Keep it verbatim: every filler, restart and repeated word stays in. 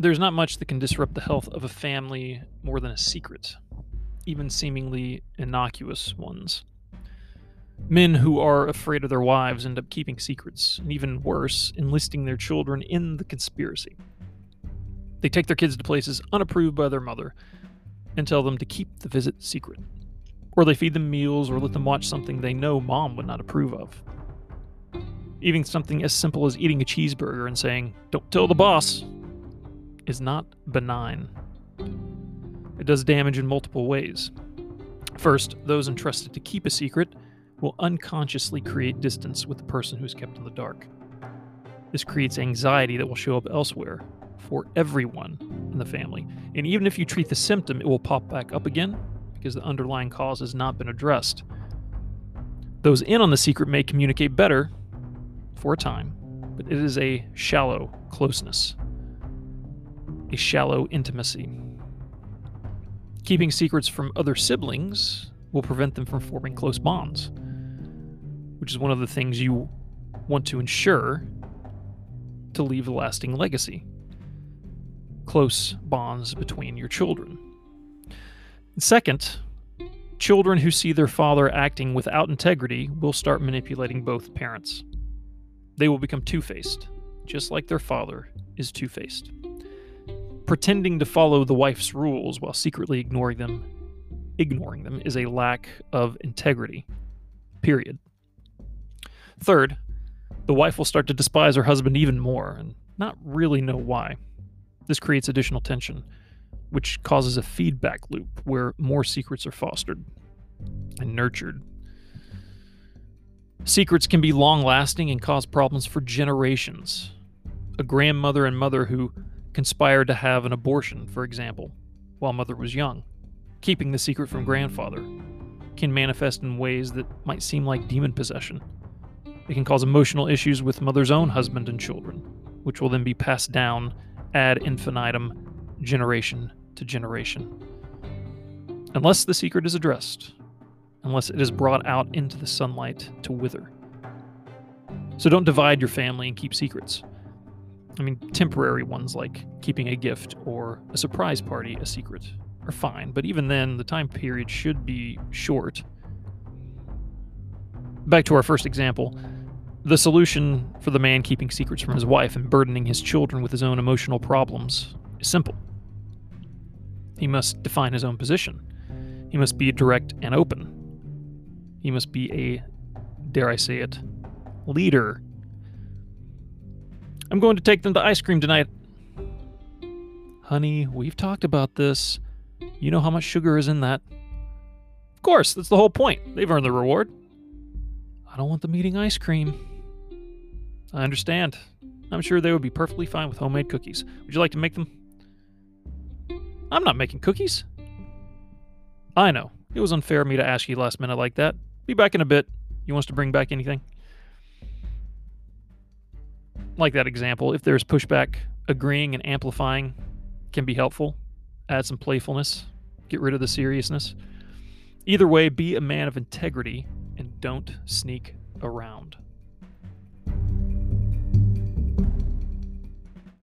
There's not much that can disrupt the health of a family more than a secret, even seemingly innocuous ones. Men who are afraid of their wives end up keeping secrets, and even worse, enlisting their children in the conspiracy. They take their kids to places unapproved by their mother and tell them to keep the visit secret. Or they feed them meals or let them watch something they know mom would not approve of. Even something as simple as eating a cheeseburger and saying, "Don't tell the boss," is not benign. It does damage in multiple ways. First, those entrusted to keep a secret will unconsciously create distance with the person who's kept in the dark. This creates anxiety that will show up elsewhere for everyone in the family. And even if you treat the symptom, it will pop back up again because the underlying cause has not been addressed. Those in on the secret may communicate better for a time, but it is a shallow closeness, a shallow intimacy. Keeping secrets from other siblings will prevent them from forming close bonds, which is one of the things you want to ensure to leave a lasting legacy. Close bonds between your children. And second, children who see their father acting without integrity will start manipulating both parents. They will become two-faced, just like their father is two-faced, pretending to follow the wife's rules while secretly ignoring them. Ignoring them is a lack of integrity, period. Third, the wife will start to despise her husband even more and not really know why. This creates additional tension, which causes a feedback loop where more secrets are fostered and nurtured. Secrets can be long-lasting and cause problems for generations. A grandmother and mother who conspired to have an abortion, for example, while mother was young. Keeping the secret from grandfather can manifest in ways that might seem like demon possession. It can cause emotional issues with mother's own husband and children, which will then be passed down ad infinitum, generation to generation. Unless the secret is addressed, unless it is brought out into the sunlight to wither. So don't divide your family and keep secrets. I mean, temporary ones like keeping a gift or a surprise party a secret are fine, but even then, the time period should be short. Back to our first example, the solution for the man keeping secrets from his wife and burdening his children with his own emotional problems is simple. He must define his own position. He must be direct and open. He must be a, dare I say it, leader. "I'm going to take them to ice cream tonight." "Honey, we've talked about this. You know how much sugar is in that." "Of course, that's the whole point. They've earned the reward." "I don't want them eating ice cream." "I understand. I'm sure they would be perfectly fine with homemade cookies. Would you like to make them?" "I'm not making cookies." "I know. It was unfair of me to ask you last minute like that. Be back in a bit. You want us to bring back anything?" Like that example, if there's pushback, agreeing and amplifying can be helpful. Add some playfulness, get rid of the seriousness. Either way, be a man of integrity and don't sneak around.